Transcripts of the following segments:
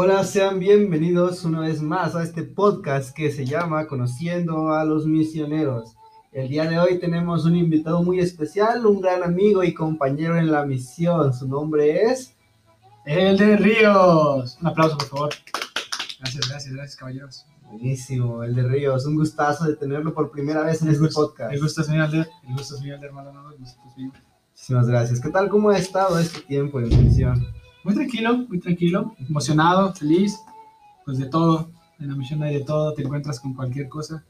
Hola, sean bienvenidos una vez más a este podcast que se llama Conociendo a los Misioneros. El día de hoy tenemos un invitado muy especial, un gran amigo y compañero en la misión. Su nombre es... Elder Ríos. Un aplauso, por favor. Gracias, caballeros. Buenísimo, Elder Ríos. Un gustazo de tenerlo por primera vez en este podcast. El gusto es mío, Elder. El gusto es mío, Elder Maldonado. El gusto es mío. Muchísimas gracias. ¿Qué tal? ¿Cómo ha estado este tiempo en misión? Muy tranquilo, emocionado, feliz, pues de todo, en la misión hay de todo, te encuentras con cualquier cosa,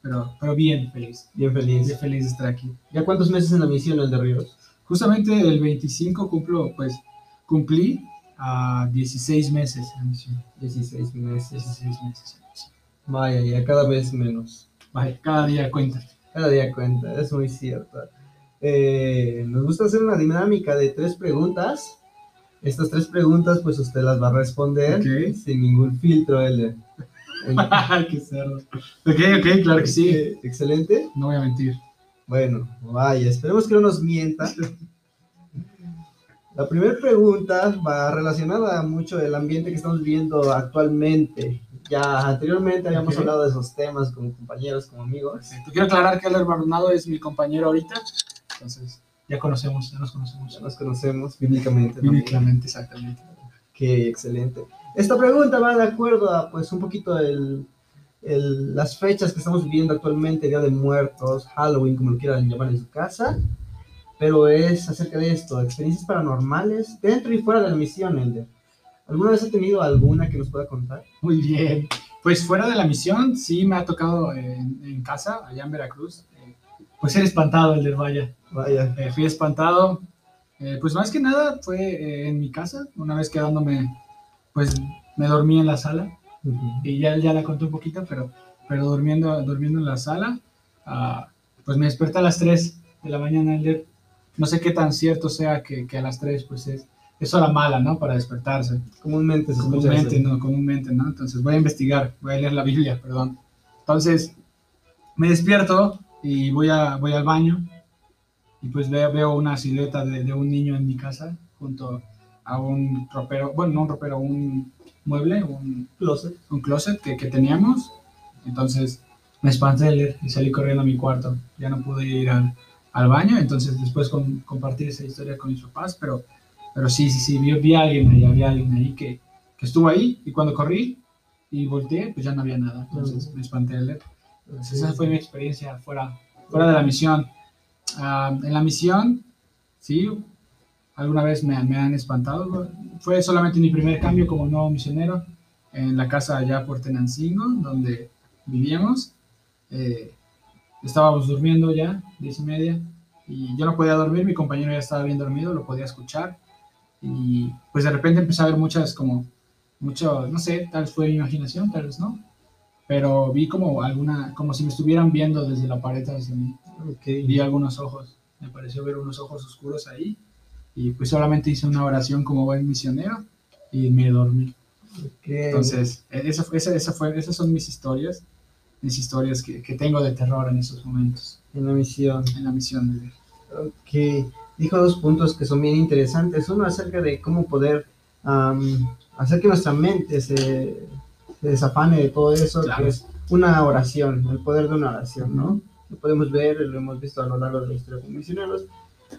pero bien feliz de estar aquí. ¿Ya cuántos meses en la misión, Elder Ríos? Justamente el 25 cumplí 16 meses en la misión. 16 meses. Vaya, ya cada vez menos. Vaya, cada día cuenta, es muy cierto. Nos gusta hacer una dinámica de 3 preguntas. Estas 3 preguntas, pues usted las va a responder sin ningún filtro, Elder. ¡Qué cerdo! Ok, claro que sí. Excelente. No voy a mentir. Bueno, vaya, esperemos que no nos mienta. La primera pregunta va relacionada mucho del ambiente que estamos viviendo actualmente. Ya anteriormente habíamos hablado de esos temas como compañeros, como amigos. Perfecto. Quiero aclarar que Elder Maldonado es mi compañero ahorita, entonces... Ya nos conocemos bíblicamente. Bíblicamente, exactamente. Ok, excelente. Esta pregunta va de acuerdo a, pues, un poquito las fechas que estamos viviendo actualmente, Día de Muertos, Halloween, como lo quieran llamar en su casa, pero es acerca de esto, experiencias paranormales dentro y fuera de la misión, Elder. ¿Alguna vez ha tenido alguna que nos pueda contar? Muy bien. Pues fuera de la misión, sí me ha tocado en casa, allá en Veracruz, pues ser espantado, Elder, vaya. Fui espantado, pues más que nada fue en mi casa, una vez quedándome, pues me dormí en la sala, y ya la conté un poquito, pero durmiendo en la sala, pues me desperté a las 3 de la mañana, Elder. No sé qué tan cierto sea que a las 3, pues es hora mala, ¿no?, para despertarse. Comúnmente, ¿no? Entonces voy a leer la Biblia, perdón. Entonces, me despierto y voy al baño, y pues veo una silueta de un niño en mi casa, junto a un ropero, bueno, no un ropero, un mueble, un closet que teníamos. Entonces me espanté y salí corriendo a mi cuarto, ya no pude ir al baño. Entonces después compartir esa historia con mis papás, pero sí, había alguien ahí que estuvo ahí, y cuando corrí y volteé, pues ya no había nada, entonces me espanté. Entonces esa fue mi experiencia fuera de la misión. En la misión, sí, alguna vez me han espantado. Fue solamente mi primer cambio como nuevo misionero en la casa allá por Tenancingo, donde vivíamos. Estábamos durmiendo ya, 10:30, y yo no podía dormir, mi compañero ya estaba bien dormido, lo podía escuchar. Y pues de repente empecé a ver no sé, tal vez fue mi imaginación, tal vez no, pero vi como si me estuvieran viendo desde la pared hacia mí. Vi algunos ojos, me pareció ver unos ojos oscuros ahí, y pues solamente hice una oración como buen misionero y me dormí. Entonces esas son mis historias que tengo de terror en esos momentos en la misión. Ok, dijo 2 puntos que son bien interesantes. Uno acerca de cómo poder hacer que nuestra mente se desafane de todo eso, claro. Que es una oración, el poder de una oración, ¿no? Lo podemos ver, lo hemos visto a lo largo de la historia como misioneros.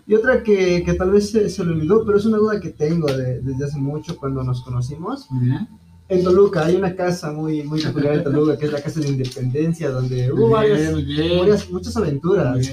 Y otra que tal vez se le olvidó, pero es una duda que tengo desde hace mucho, cuando nos conocimos. En Toluca hay una casa muy, muy popular en Toluca, que es la Casa de Independencia, donde hubo muchas aventuras.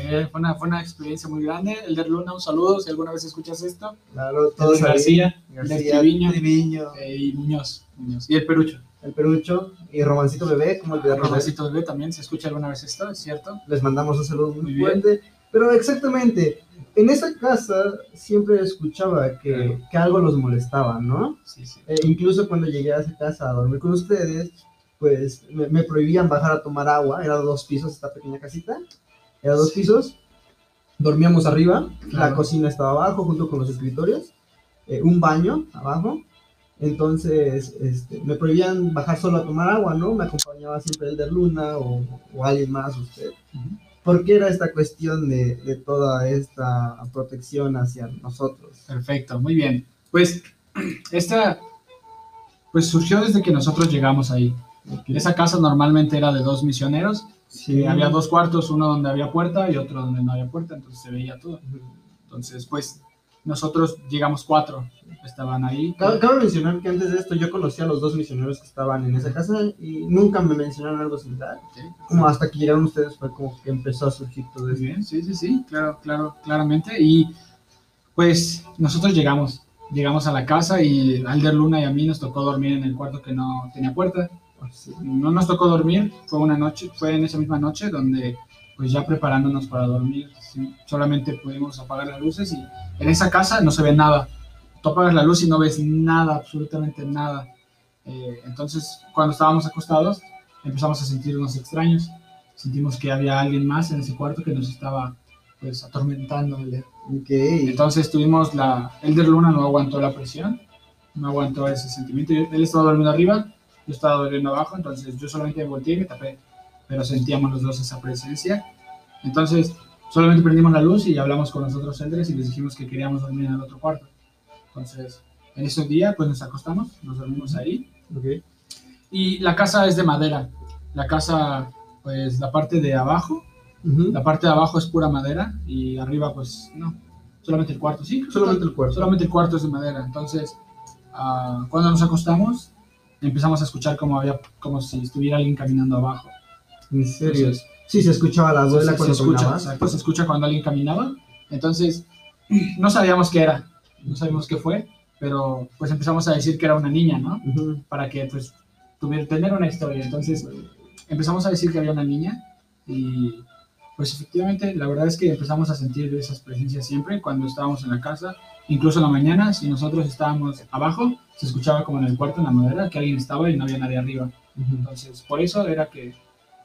Fue una experiencia muy grande. Elder Luna, un saludo, si alguna vez escuchas esto. Claro, todos ahí. García, Triviño, y Muñoz, y el Perucho, y Romancito Bebé, como olvidar Romancito Bebé también, se escucha alguna vez esto, ¿es cierto? Les mandamos un saludo muy fuerte. Pero exactamente, en esa casa siempre escuchaba que algo los molestaba, ¿no? Sí. Incluso cuando llegué a esa casa a dormir con ustedes, pues me prohibían bajar a tomar agua. Era 2 pisos esta pequeña casita, era 2 pisos, dormíamos arriba, claro. La cocina estaba abajo junto con los escritorios, un baño abajo. Entonces, me prohibían bajar solo a tomar agua, ¿no? Me acompañaba siempre Elder Luna o alguien más, usted. ¿Por qué era esta cuestión de toda esta protección hacia nosotros? Perfecto, muy bien. Pues, pues surgió desde que nosotros llegamos ahí. Okay. Esa casa normalmente era de dos misioneros. Sí. Había dos cuartos, uno donde había puerta y otro donde no había puerta, entonces se veía todo. Entonces, pues, nosotros llegamos cuatro, estaban ahí. Cabe mencionar que antes de esto yo conocí a los dos misioneros que estaban en esa casa y nunca me mencionaron algo similar. Okay. Como hasta que llegaron ustedes fue como que empezó a surgir todo esto. Bien, sí, claramente. Y, pues, nosotros llegamos a la casa y Elder Luna y a mí nos tocó dormir en el cuarto que no tenía puerta. No nos tocó dormir, fue en esa misma noche donde pues ya preparándonos para dormir, ¿sí? Solamente pudimos apagar las luces y en esa casa no se ve nada. Tú apagas la luz y no ves nada, absolutamente nada. Entonces cuando estábamos acostados empezamos a sentirnos extraños, sentimos que había alguien más en ese cuarto que nos estaba pues atormentando. Okay. Entonces tuvimos Elder Luna no aguantó la presión, no aguantó ese sentimiento, él estaba durmiendo arriba. Yo estaba durmiendo abajo, entonces yo solamente me volteé y me tapé, pero sentíamos los dos esa presencia. Entonces solamente prendimos la luz y hablamos con los otros elders y les dijimos que queríamos dormir en el otro cuarto. Entonces en ese día pues nos acostamos, nos dormimos ahí. Okay. Y la casa es de madera, la casa pues la parte de abajo, la parte de abajo es pura madera y arriba pues no, solamente el cuarto, sí, solamente el cuarto es de madera. Entonces cuando nos acostamos empezamos a escuchar como si estuviera alguien caminando abajo. ¿En serio? Entonces, sí, se escuchaba la voz de la se escucha cuando alguien caminaba. Entonces, no sabíamos qué era, no sabíamos qué fue, pero pues empezamos a decir que era una niña, ¿no? Para que pues tener una historia. Entonces, empezamos a decir que había una niña y pues efectivamente, la verdad es que empezamos a sentir esas presencias siempre cuando estábamos en la casa. Incluso en la mañana, si nosotros estábamos abajo, se escuchaba como en el cuarto, en la madera, que alguien estaba y no había nadie arriba. Entonces, por eso era que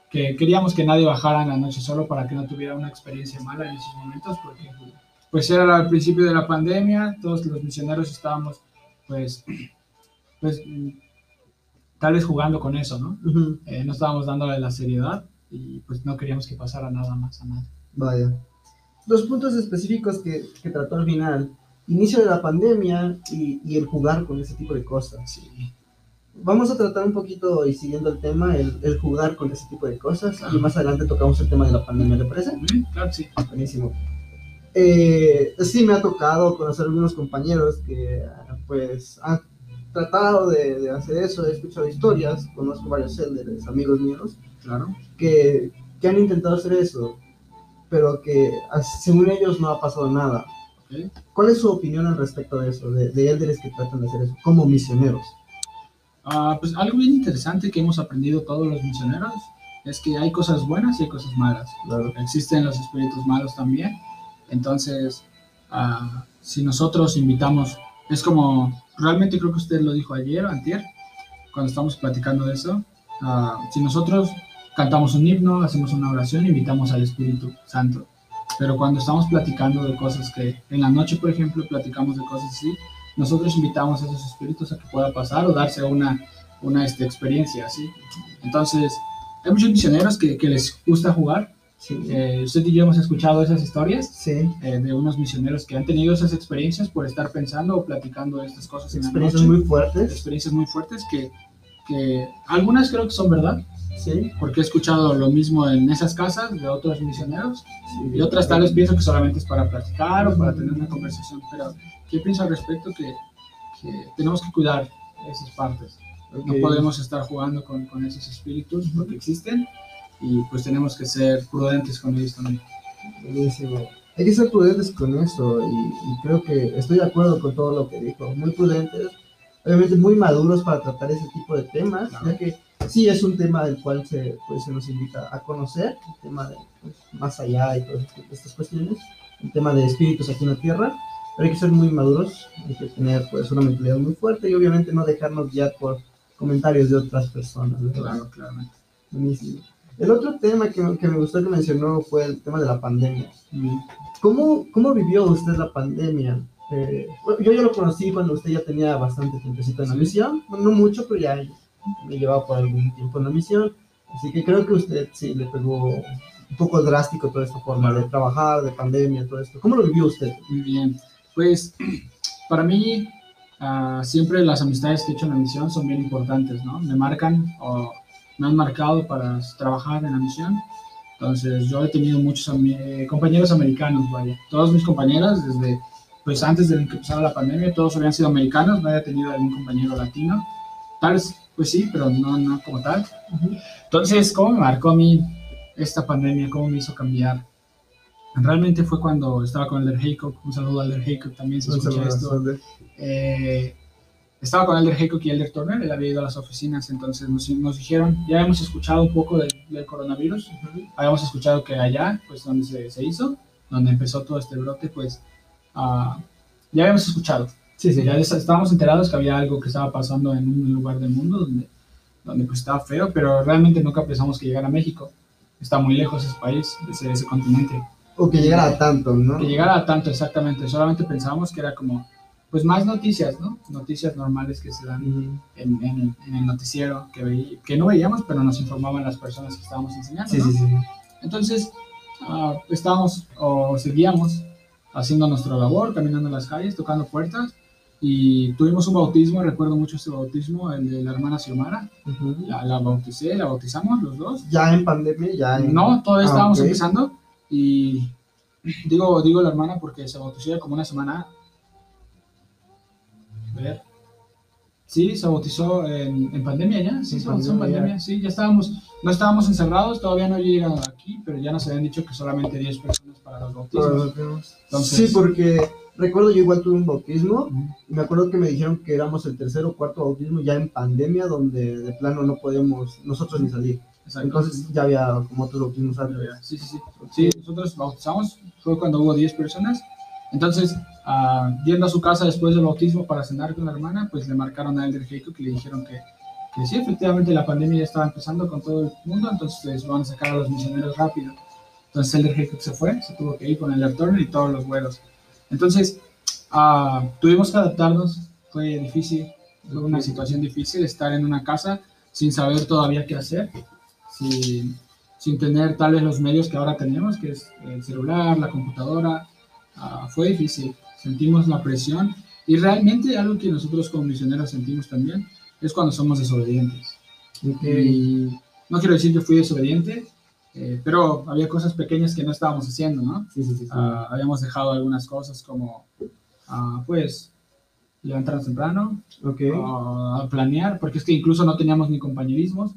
queríamos que nadie bajara en la noche solo para que no tuviera una experiencia mala en esos momentos, porque pues era al principio de la pandemia, todos los misioneros estábamos, pues tal vez jugando con eso, ¿no? No estábamos dándole la seriedad y pues no queríamos que pasara nada más a nadie. Vaya. Los puntos específicos que trató al final... Inicio de la pandemia y el jugar con ese tipo de cosas. Sí. Vamos a tratar un poquito, y siguiendo el tema, el jugar con ese tipo de cosas. Claro. Y más adelante tocamos el tema de la pandemia, ¿le parece? Claro, sí. Buenísimo. Sí, me ha tocado conocer algunos compañeros que pues han tratado de hacer eso. He escuchado historias, conozco varios elders, amigos míos. Claro. Que han intentado hacer eso, pero que según ellos no ha pasado nada. ¿Cuál es su opinión al respecto de eso, de élderes que tratan de hacer eso como misioneros? Pues algo bien interesante que hemos aprendido todos los misioneros es que hay cosas buenas y hay cosas malas. Claro. Existen los espíritus malos también. Entonces, si nosotros invitamos, es como, realmente creo que usted lo dijo ayer o antier, cuando estábamos platicando de eso, si nosotros cantamos un himno, hacemos una oración, invitamos al Espíritu Santo. Pero cuando estamos platicando de cosas que en la noche, por ejemplo, platicamos de cosas así, nosotros invitamos a esos espíritus a que pueda pasar o darse una experiencia así. Entonces, hay muchos misioneros que les gusta jugar. Sí. Usted y yo hemos escuchado esas historias. Sí. De unos misioneros que han tenido esas experiencias por estar pensando o platicando estas cosas en la noche. Experiencias muy fuertes. Experiencias muy fuertes que algunas creo que son verdad. Sí, porque he escuchado lo mismo en esas casas de otros misioneros. Sí, y otras tal vez pienso que solamente es para platicar o para tener una conversación, pero yo pienso al respecto que tenemos que cuidar esas partes. Okay. No podemos estar jugando con esos espíritus porque existen y pues tenemos que ser prudentes con ellos también. Buenísimo. Hay que ser prudentes con eso y creo que estoy de acuerdo con todo lo que dijo. Muy prudentes, obviamente muy maduros para tratar ese tipo de temas, claro. Ya que sí, es un tema del cual se nos invita a conocer, el tema de más allá y todas estas cuestiones, el tema de espíritus aquí en la tierra, pero hay que ser muy maduros, hay que tener una mentalidad muy fuerte y obviamente no dejarnos guiar por comentarios de otras personas, ¿verdad? Claro, claramente. Buenísimo. El otro tema que me gustó que mencionó fue el tema de la pandemia. ¿Cómo vivió usted la pandemia? Yo lo conocí cuando usted ya tenía bastante tiempecito en la misión, no mucho, pero ya... Me llevaba por algún tiempo en la misión, así que creo que usted sí le pegó un poco drástico toda esta forma de trabajar, de pandemia, todo esto. ¿Cómo lo vivió usted? Muy bien, pues para mí siempre las amistades que he hecho en la misión son bien importantes, ¿no? Me marcan o me han marcado para trabajar en la misión. Entonces, yo he tenido muchos compañeros americanos, vaya. Todos mis compañeros, desde, pues antes de que empezara la pandemia, todos habían sido americanos, no había tenido algún compañero latino. Tal vez, pues sí, pero no como tal. Entonces, ¿cómo me marcó a mí esta pandemia? ¿Cómo me hizo cambiar? Realmente fue cuando estaba con Elder Haycock. Un saludo a Elder Haycock también, si escucha esto. Estaba con Elder Haycock y Elder Turner, él había ido a las oficinas, entonces nos dijeron, ya habíamos escuchado un poco del coronavirus, habíamos escuchado que allá, pues donde se hizo, donde empezó todo este brote, pues ya habíamos escuchado. Sí, ya estábamos enterados que había algo que estaba pasando en un lugar del mundo donde pues estaba feo, pero realmente nunca pensamos que llegara a México. Está muy lejos ese país, ese continente. O que llegara a tanto, ¿no? Que llegara a tanto, exactamente. Solamente pensábamos que era como, pues más noticias, ¿no? Noticias normales que se dan en el noticiero, que no veíamos, pero nos informaban las personas que estábamos enseñando, ¿no? Sí. Entonces, estábamos o seguíamos haciendo nuestra labor, caminando en las calles, tocando puertas, y tuvimos un bautismo, recuerdo mucho ese bautismo, el de la hermana Xiomara. La bauticé, la bautizamos los dos. ¿Ya en pandemia? No, todavía estábamos empezando, y digo la hermana porque se bautizó como una semana. Sí, se bautizó en pandemia ya. Sí, se bautizó en pandemia. Sí, ya no estábamos encerrados, todavía no había llegado aquí, pero ya nos habían dicho que solamente 10 personas para los bautismos. Entonces, sí, porque recuerdo yo igual tuve un bautismo. Me acuerdo que me dijeron que éramos el tercer o cuarto bautismo ya en pandemia, donde de plano no podíamos nosotros ni salir. Exacto. Entonces ya había como otros bautismos antes. Sí. Sí, nosotros bautizamos, fue cuando hubo 10 personas. Entonces, yendo a su casa después del bautismo para cenar con la hermana, pues le marcaron a Elder Haycock y le dijeron que sí, efectivamente la pandemia ya estaba empezando con todo el mundo, entonces van a sacar a los misioneros rápido. Entonces Elder Haycock se fue, se tuvo que ir con Elder Turner y todos los vuelos. Entonces, tuvimos que adaptarnos, fue difícil, fue una situación difícil estar en una casa sin saber todavía qué hacer, sin tener tal vez los medios que ahora tenemos, que es el celular, la computadora. Fue difícil, sentimos la presión, y realmente algo que nosotros como misioneros sentimos también es cuando somos desobedientes. Y no quiero decir que fui desobediente, pero había cosas pequeñas que no estábamos haciendo, ¿no? Sí. Habíamos dejado algunas cosas como, pues, levantarnos temprano, planear, porque es que incluso no teníamos ni compañerismos,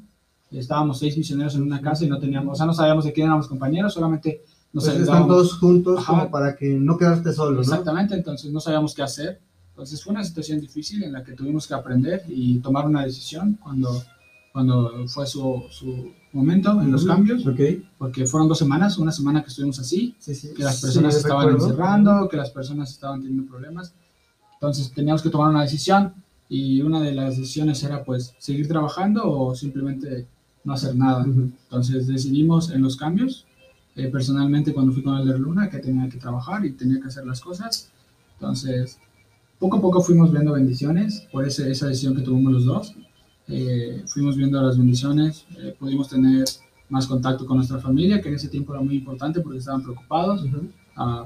estábamos 6 misioneros en una casa y no teníamos, o sea, no sabíamos de quién éramos compañeros, solamente... Entonces están todos juntos como para que no quedarte solo, ¿no? Exactamente, entonces no sabíamos qué hacer. Entonces fue una situación difícil en la que tuvimos que aprender y tomar una decisión cuando fue su momento en los cambios. Porque fueron 2 semanas, una semana que estuvimos así, que las personas estaban encerrando, que las personas estaban teniendo problemas. Entonces teníamos que tomar una decisión y una de las decisiones era pues seguir trabajando o simplemente no hacer nada. Entonces decidimos en los cambios. Personalmente cuando fui con Elder Luna, que tenía que trabajar y tenía que hacer las cosas, entonces poco a poco fuimos viendo bendiciones por esa decisión que tuvimos los dos. Fuimos viendo las bendiciones, pudimos tener más contacto con nuestra familia, que en ese tiempo era muy importante porque estaban preocupados.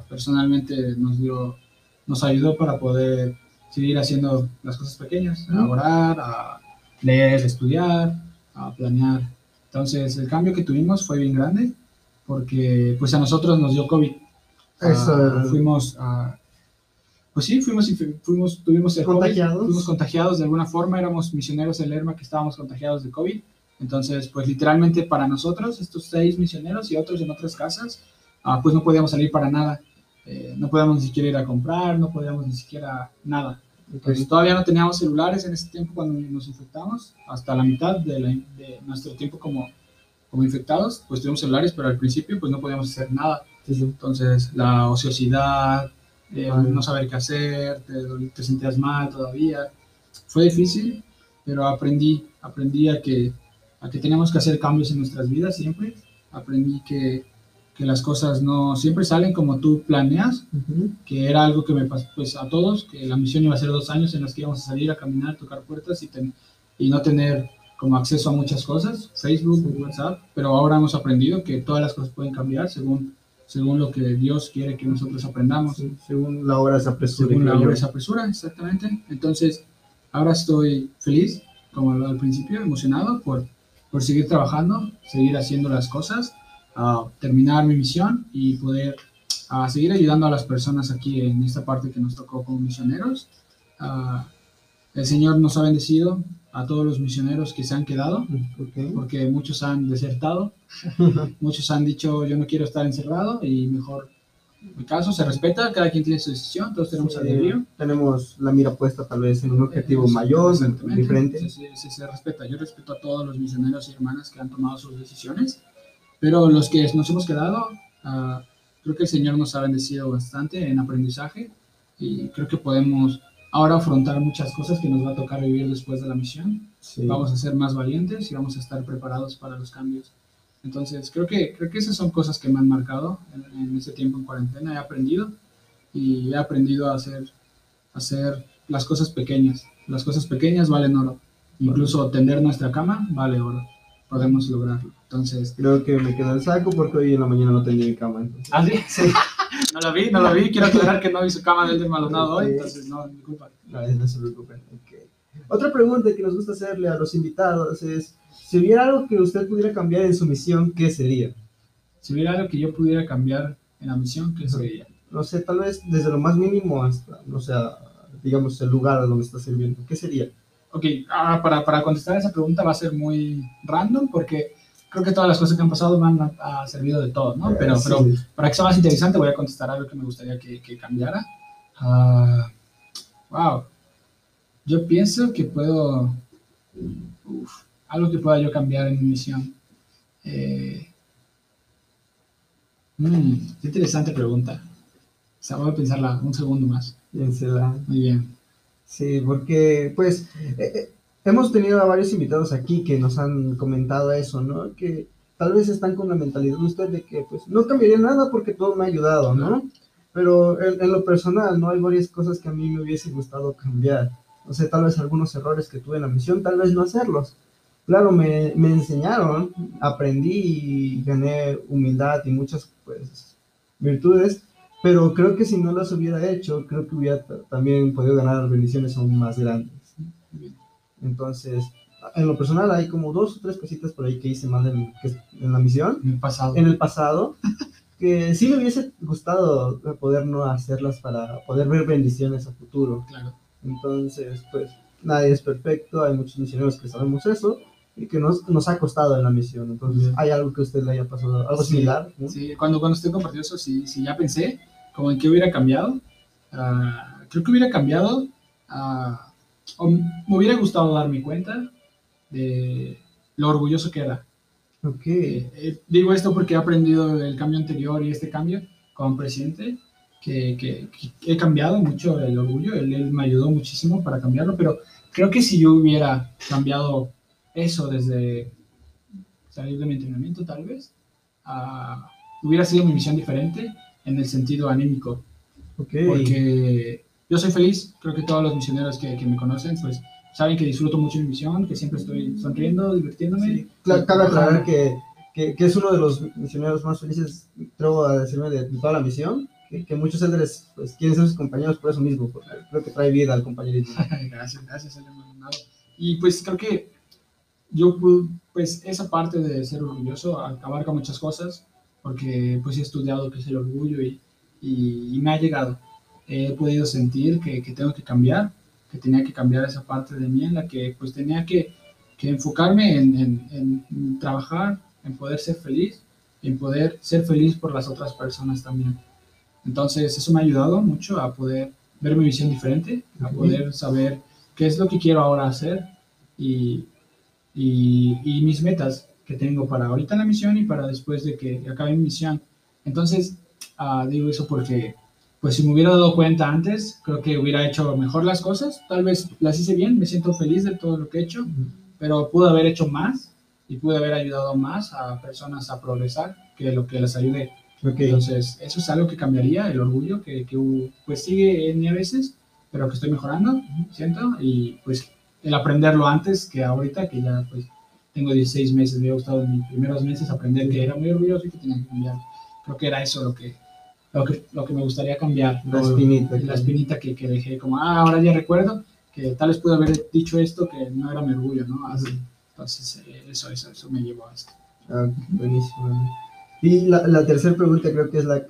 Personalmente nos ayudó para poder seguir haciendo las cosas pequeñas, a orar, a leer, estudiar, a planear. Entonces el cambio que tuvimos fue bien grande, porque pues a nosotros nos dio COVID. Tuvimos el contagiados. COVID, fuimos contagiados de alguna forma, éramos misioneros en Lerma que estábamos contagiados de COVID, entonces pues literalmente para nosotros, estos 6 misioneros y otros en otras casas, pues no podíamos salir para nada, no podíamos ni siquiera ir a comprar, no podíamos ni siquiera nada. Entonces todavía no teníamos celulares en ese tiempo cuando nos infectamos, hasta la mitad de nuestro tiempo como infectados, pues tuvimos celulares, pero al principio pues no podíamos hacer nada. Entonces la ociosidad, no saber qué hacer, te sentías mal todavía. Fue difícil, pero aprendí a que teníamos que hacer cambios en nuestras vidas siempre. Aprendí que las cosas no siempre salen como tú planeas, que era algo que me pasó pues a todos, que la misión iba a ser 2 años en los que íbamos a salir a caminar, tocar puertas y no tener como acceso a muchas cosas, Facebook, WhatsApp, pero ahora hemos aprendido que todas las cosas pueden cambiar según según lo que Dios quiere que nosotros aprendamos. Sí, según la obra se apresura. Según la obra se apresura, exactamente. Entonces, ahora estoy feliz, como hablaba al principio, emocionado por seguir trabajando, seguir haciendo las cosas, terminar mi misión y poder seguir ayudando a las personas aquí en esta parte que nos tocó como misioneros. El Señor nos ha bendecido a todos los misioneros que se han quedado, porque muchos han desertado, muchos han dicho yo no quiero estar encerrado y mejor mi caso se respeta, cada quien tiene su decisión, todos tenemos a diario. Tenemos la mira puesta tal vez en un objetivo mayor, diferente. Se respeta, yo respeto a todos los misioneros y hermanas que han tomado sus decisiones, pero los que nos hemos quedado, creo que el Señor nos ha bendecido bastante en aprendizaje y creo que podemos ahora afrontar muchas cosas que nos va a tocar vivir después de la misión. Sí. Vamos a ser más valientes y vamos a estar preparados para los cambios. Entonces, creo que esas son cosas que me han marcado en este tiempo en cuarentena. He aprendido a hacer las cosas pequeñas. Las cosas pequeñas valen oro. Incluso tender nuestra cama vale oro. Podemos lograrlo. Entonces, creo que me queda el saco porque hoy en la mañana no tenía mi cama. Entonces. ¿Ah, sí? Sí. No lo vi, quiero aclarar que no vi su cama del Maldonado hoy, entonces no, mi culpa. No se preocupen. Okay. Otra pregunta que nos gusta hacerle a los invitados es, si hubiera algo que usted pudiera cambiar en su misión, ¿qué sería? Si hubiera algo que yo pudiera cambiar en la misión, ¿qué sería? No sé, tal vez desde lo más mínimo hasta, no sé, digamos, el lugar donde está sirviendo, ¿qué sería? Ok, para contestar esa pregunta va a ser muy random, porque creo que todas las cosas que han pasado me han servido de todo, ¿no? Pero para que sea más interesante voy a contestar algo que me gustaría que cambiara. Wow. Yo pienso que puedo... algo que pueda yo cambiar en mi misión. Qué interesante pregunta. O sea, voy a pensarla un segundo más. Piénsela. Muy bien. Sí, porque pues... hemos tenido a varios invitados aquí que nos han comentado eso, ¿no? Que tal vez están con la mentalidad de usted de que, pues, no cambiaría nada porque todo me ha ayudado, ¿no? Pero en lo personal, ¿no? Hay varias cosas que a mí me hubiese gustado cambiar. No sé, tal vez algunos errores que tuve en la misión, tal vez no hacerlos. Claro, me enseñaron, aprendí y gané humildad y muchas, pues, virtudes. Pero creo que si no las hubiera hecho, creo que hubiera también podido ganar bendiciones aún más grandes. Entonces, en lo personal hay como 2 o 3 cositas por ahí que hice mal en la misión. En el pasado. Que sí me hubiese gustado poder no hacerlas para poder ver bendiciones a futuro. Claro. Entonces, pues, nadie es perfecto. Hay muchos misioneros que sabemos eso y que nos ha costado en la misión. Entonces, ¿hay algo que a usted le haya pasado? ¿Algo similar? ¿No? Sí, cuando usted compartió eso, sí ya pensé como en qué hubiera cambiado. Creo que hubiera cambiado... o me hubiera gustado darme cuenta de lo orgulloso que era. Digo esto porque he aprendido el cambio anterior y este cambio como presidente, que he cambiado mucho el orgullo. Él me ayudó muchísimo para cambiarlo, pero creo que si yo hubiera cambiado eso desde salir de mi entrenamiento, tal vez, hubiera sido mi misión diferente en el sentido anímico. Porque... yo soy feliz, creo que todos los misioneros que me conocen, pues, saben que disfruto mucho mi misión, que siempre estoy sonriendo, divirtiéndome. Sí. Claro, cabe aclarar que es uno de los misioneros más felices, creo, a decirme, de toda la misión, que muchos elders, pues, quieren ser sus compañeros por eso mismo, porque creo que trae vida al compañerismo. Gracias, y pues, creo que yo, pues, esa parte de ser orgulloso abarca muchas cosas, porque, pues, he estudiado qué es el orgullo y me ha llegado. He podido sentir que tengo que cambiar, que tenía que cambiar esa parte de mí en la que pues tenía que enfocarme en trabajar, en poder ser feliz, en poder ser feliz por las otras personas también. Entonces eso me ha ayudado mucho a poder ver mi visión diferente, a poder saber qué es lo que quiero ahora hacer y mis metas que tengo para ahorita en la misión y para después de que acabe mi misión. Entonces digo eso porque... pues si me hubiera dado cuenta antes, creo que hubiera hecho mejor las cosas. Tal vez las hice bien, me siento feliz de todo lo que he hecho, pero pude haber hecho más y pude haber ayudado más a personas a progresar que lo que les ayudé. Entonces, eso es algo que cambiaría, el orgullo que pues sigue en mí a veces, pero que estoy mejorando, siento, y pues el aprenderlo antes que ahorita, que ya pues tengo 16 meses, me ha gustado en mis primeros meses aprender que era muy orgulloso y que tenía que cambiar. Creo que era eso lo que me gustaría cambiar. La espinita que dejé, como, ahora ya recuerdo que tal vez pude haber dicho esto, que no era mi orgullo, ¿no? Así, entonces, eso me llevó a esto. Ah, buenísimo. Y la tercera pregunta creo que es la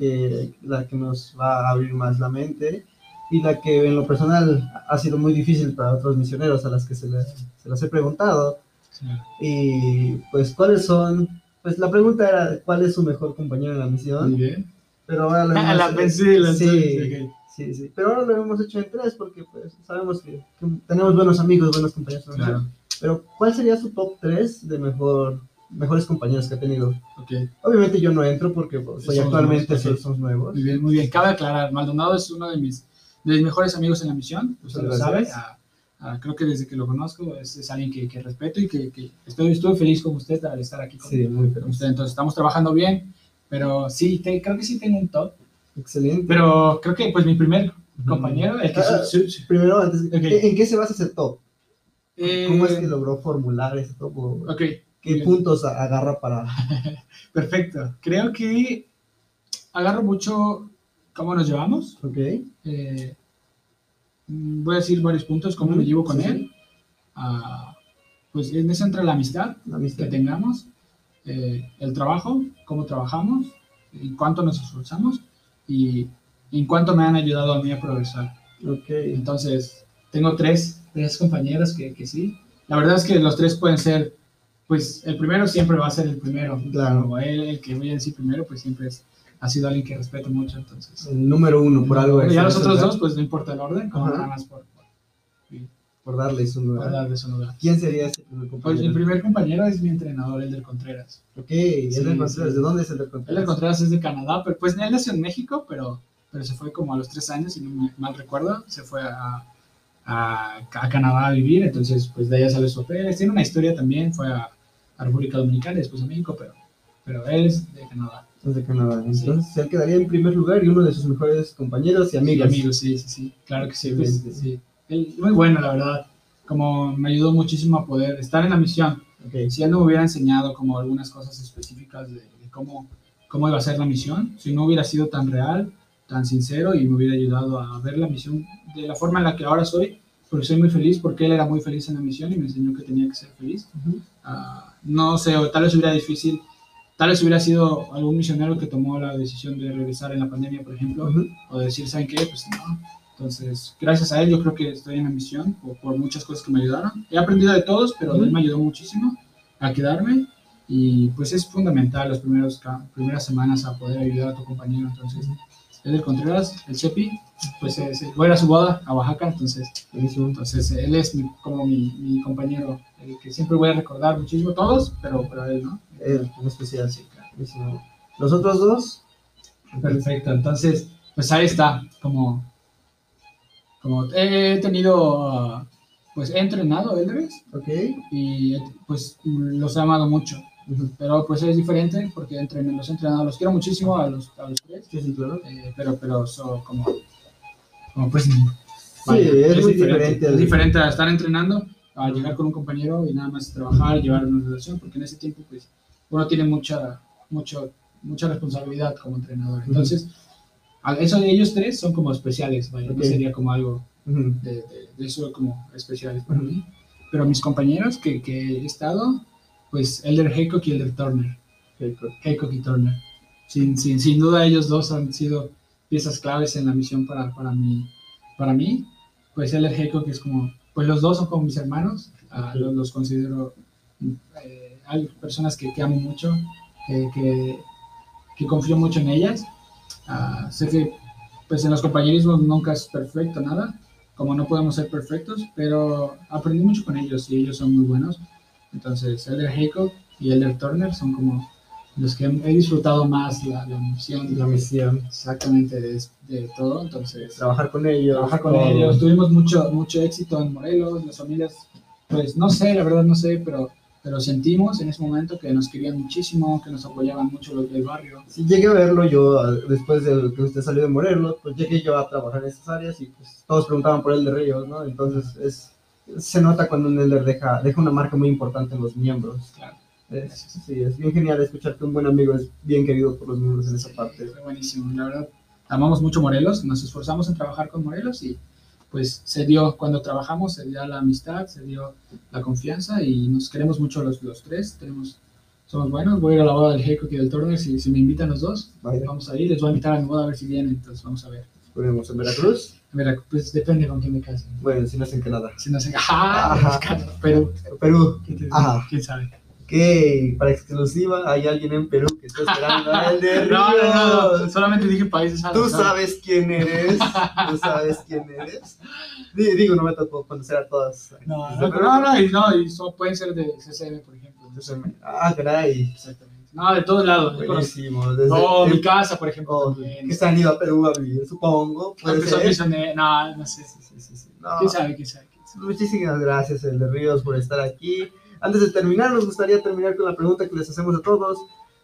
que nos va a abrir más la mente y la que en lo personal ha sido muy difícil para otros misioneros a las que se las he preguntado. Sí. Y pues, ¿cuáles son? Pues la pregunta era, ¿cuál es su mejor compañero en la misión? Muy bien. Pero ahora sí. Pero ahora lo hemos hecho en tres porque pues sabemos que tenemos buenos amigos, buenos compañeros. Claro. Pero ¿cuál sería su top 3 de mejores compañeros que ha tenido? Okay. Obviamente yo no entro porque pues, somos nuevos. Muy bien, cabe aclarar, Maldonado es uno de mis mejores amigos en la misión, usted lo sabe, creo que desde que lo conozco es alguien que respeto y que estoy feliz con usted al estar aquí con usted, entonces estamos trabajando bien, pero sí, creo que sí tengo un top. Excelente. Pero creo que pues mi primer compañero, el que primero, antes, ¿en qué se basa ese top? ¿Cómo es que logró formular ese top? Okay. ¿Qué puntos agarra para...? Perfecto. Creo que agarro mucho cómo nos llevamos. Ok. Voy a decir varios puntos, cómo me llevo con él. Pues en eso entra la amistad que tengamos, el trabajo, cómo trabajamos, en cuánto nos esforzamos y en cuánto me han ayudado a mí a progresar. Ok. Entonces, tengo tres compañeros que sí. La verdad es que los tres pueden ser... Pues el primero siempre va a ser el primero. Claro. El que voy a decir primero, pues siempre ha sido alguien que respeto mucho, entonces. El número uno, por algo. Ya los otros dos, pues no importa el orden, como nada más por darles un lugar. ¿Quién sería ese compañero? Pues el primer compañero es mi entrenador, Elder Contreras. Ok, sí, Elder Contreras. ¿De dónde es Elder Contreras? Elder Contreras es de Canadá, pero pues él nació en México, pero se fue como a los 3 años, si no mal recuerdo, se fue a Canadá a vivir, entonces pues de allá sale su papeles. Tiene una historia también, fue a República Dominicana y después a México, pero él es de Canadá. Entonces sí. Él quedaría en primer lugar y uno de sus mejores compañeros y amigos. Sí, claro que sí. Pues, sí. Él, muy bueno, la verdad, como me ayudó muchísimo a poder estar en la misión. Okay. Si él no me hubiera enseñado como algunas cosas específicas de cómo iba a ser la misión, si no hubiera sido tan real, tan sincero y me hubiera ayudado a ver la misión de la forma en la que ahora soy, porque soy muy feliz, porque él era muy feliz en la misión y me enseñó que tenía que ser feliz. No sé, tal vez hubiera sido algún misionero que tomó la decisión de regresar en la pandemia, por ejemplo, o de decir, ¿saben qué? Pues no. Entonces, gracias a él yo creo que estoy en la misión por muchas cosas que me ayudaron. He aprendido de todos, pero él me ayudó muchísimo a quedarme y pues es fundamental las primeras semanas a poder ayudar a tu compañero, entonces... Elder Contreras, el Chepi, pues voy a su boda a Oaxaca, entonces él es como mi compañero, el que siempre voy a recordar muchísimo, todos, pero él, ¿no? Él, en especial, sí, claro. ¿Los otros dos? Perfecto, entonces, pues ahí está, como he tenido, pues he entrenado Elders, okay. Y pues los he amado mucho. Pero pues es diferente porque los entrenados los quiero muchísimo a los tres, sí, claro. Pero son como pues sí, es muy diferente. Es diferente a estar entrenando, a llegar con un compañero y nada más trabajar, llevar una relación, porque en ese tiempo pues uno tiene mucha responsabilidad como entrenador. Entonces, eso de ellos tres son como especiales, ¿vale? Okay. Sería como algo de eso como especiales para mí. Pero mis compañeros que he estado... Pues Elder Haycock y Elder Turner. Haycock y Turner. Sin duda ellos dos han sido piezas claves en la misión para mí. Pues Elder Haycock es como... Pues los dos son como mis hermanos. Los considero... hay personas que amo mucho, que confío mucho en ellas. Sé que pues en los compañerismos nunca es perfecto nada. Como no podemos ser perfectos, pero aprendí mucho con ellos y ellos son muy buenos. Entonces, Elder Haycock y Elder Turner son como los que he disfrutado más la misión. La misión. Exactamente, de todo. Entonces, trabajar con ellos. Tuvimos mucho éxito en Morelos, las familias, pues no sé, la verdad no sé, pero sentimos en ese momento que nos querían muchísimo, que nos apoyaban mucho los del barrio. Sí, llegué a verlo yo, después de que usted salió de Morelos, pues llegué yo a trabajar en esas áreas y pues todos preguntaban por Elder Ríos, ¿no? Entonces, se nota cuando un elder deja una marca muy importante en los miembros. Claro. Sí, es bien genial escuchar que un buen amigo es bien querido por los miembros en esa parte. Fue buenísimo, la verdad. Amamos mucho Morelos, nos esforzamos en trabajar con Morelos y pues se dio, cuando trabajamos, se dio la amistad, se dio la confianza y nos queremos mucho los tres. Somos buenos. Voy a ir a la boda del Haycock y del Turner, si me invitan los dos, vaya. Vamos a ir, les voy a invitar a mi boda a ver si vienen, entonces vamos a ver. ¿Ponemos en Veracruz? En Veracruz, pues depende con quién me casen. Bueno, si no es en Canadá. Si no es en Canadá, Perú. ¿Quién sabe? Ok, para exclusiva, hay alguien en Perú que está esperando a Elder. No, solamente dije países altos. Tú sabes quién eres, Digo, no me tocó conocer a todas. No, pueden ser de CCM, por ejemplo. CCM. Ah, caray. Exactamente. No, de todos lados. Buenísimo. Desde mi casa, por ejemplo. Que se han ido a Perú a vivir, supongo. Puede ser. No sé. Sí. ¿Quién sabe? Muchísimas gracias, Elder Ríos, por estar aquí. Antes de terminar, nos gustaría terminar con la pregunta que les hacemos a todos.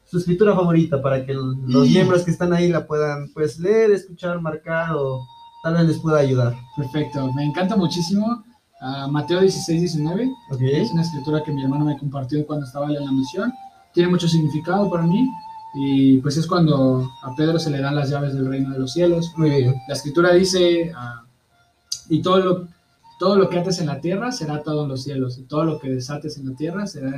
Su escritura favorita, para que los miembros que están ahí la puedan pues leer, escuchar, marcar o tal vez les pueda ayudar. Perfecto, me encanta muchísimo Mateo 16:19. Okay. Es una escritura que mi hermano me compartió cuando estaba en la misión. Tiene mucho significado para mí y pues es cuando a Pedro se le dan las llaves del reino de los cielos. Muy bien. La escritura dice, y todo lo que ates en la tierra será atado en los cielos, y todo lo que desates en la tierra será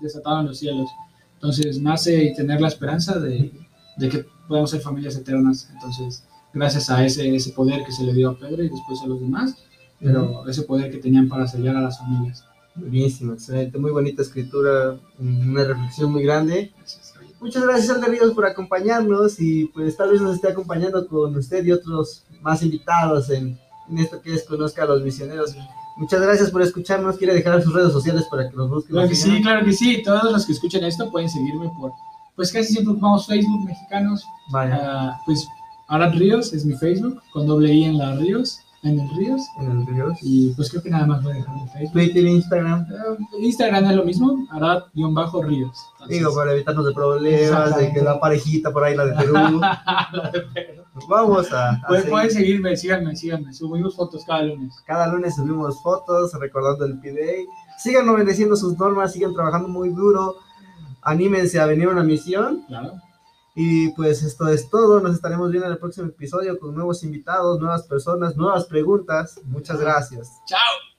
desatado en los cielos. Entonces, nace y tener la esperanza de que podamos ser familias eternas. Entonces, gracias a ese poder que se le dio a Pedro y después a los demás, pero ese poder que tenían para sellar a las familias. Buenísimo, excelente, muy bonita escritura, una reflexión muy grande. Gracias. Muchas gracias, Elder Ríos, por acompañarnos y pues tal vez nos esté acompañando con usted y otros más invitados en esto que es Conozca a los Misioneros. Muchas gracias por escucharnos. ¿Quiere dejar sus redes sociales para que nos busquen? Claro que sí. Todos los que escuchen esto pueden seguirme por... Pues casi siempre ocupamos Facebook mexicanos. Vaya. Pues Arad Ríos es mi Facebook, con doble I en la Ríos, en el Ríos. Y pues creo que nada más voy a dejar en Facebook. Twitter, Instagram. Instagram es lo mismo, Arad-Ríos. Entonces, digo, para evitarnos de problemas, de que la parejita por ahí, la de Perú. Vamos a pueden seguirme, síganme. Subimos fotos cada lunes. Cada lunes subimos fotos recordando el PDA. Sigan obedeciendo sus normas, sigan trabajando muy duro. Anímense a venir a una misión. Claro. Y pues esto es todo. Nos estaremos viendo en el próximo episodio con nuevos invitados, nuevas personas, nuevas preguntas. Muchas gracias. Chao.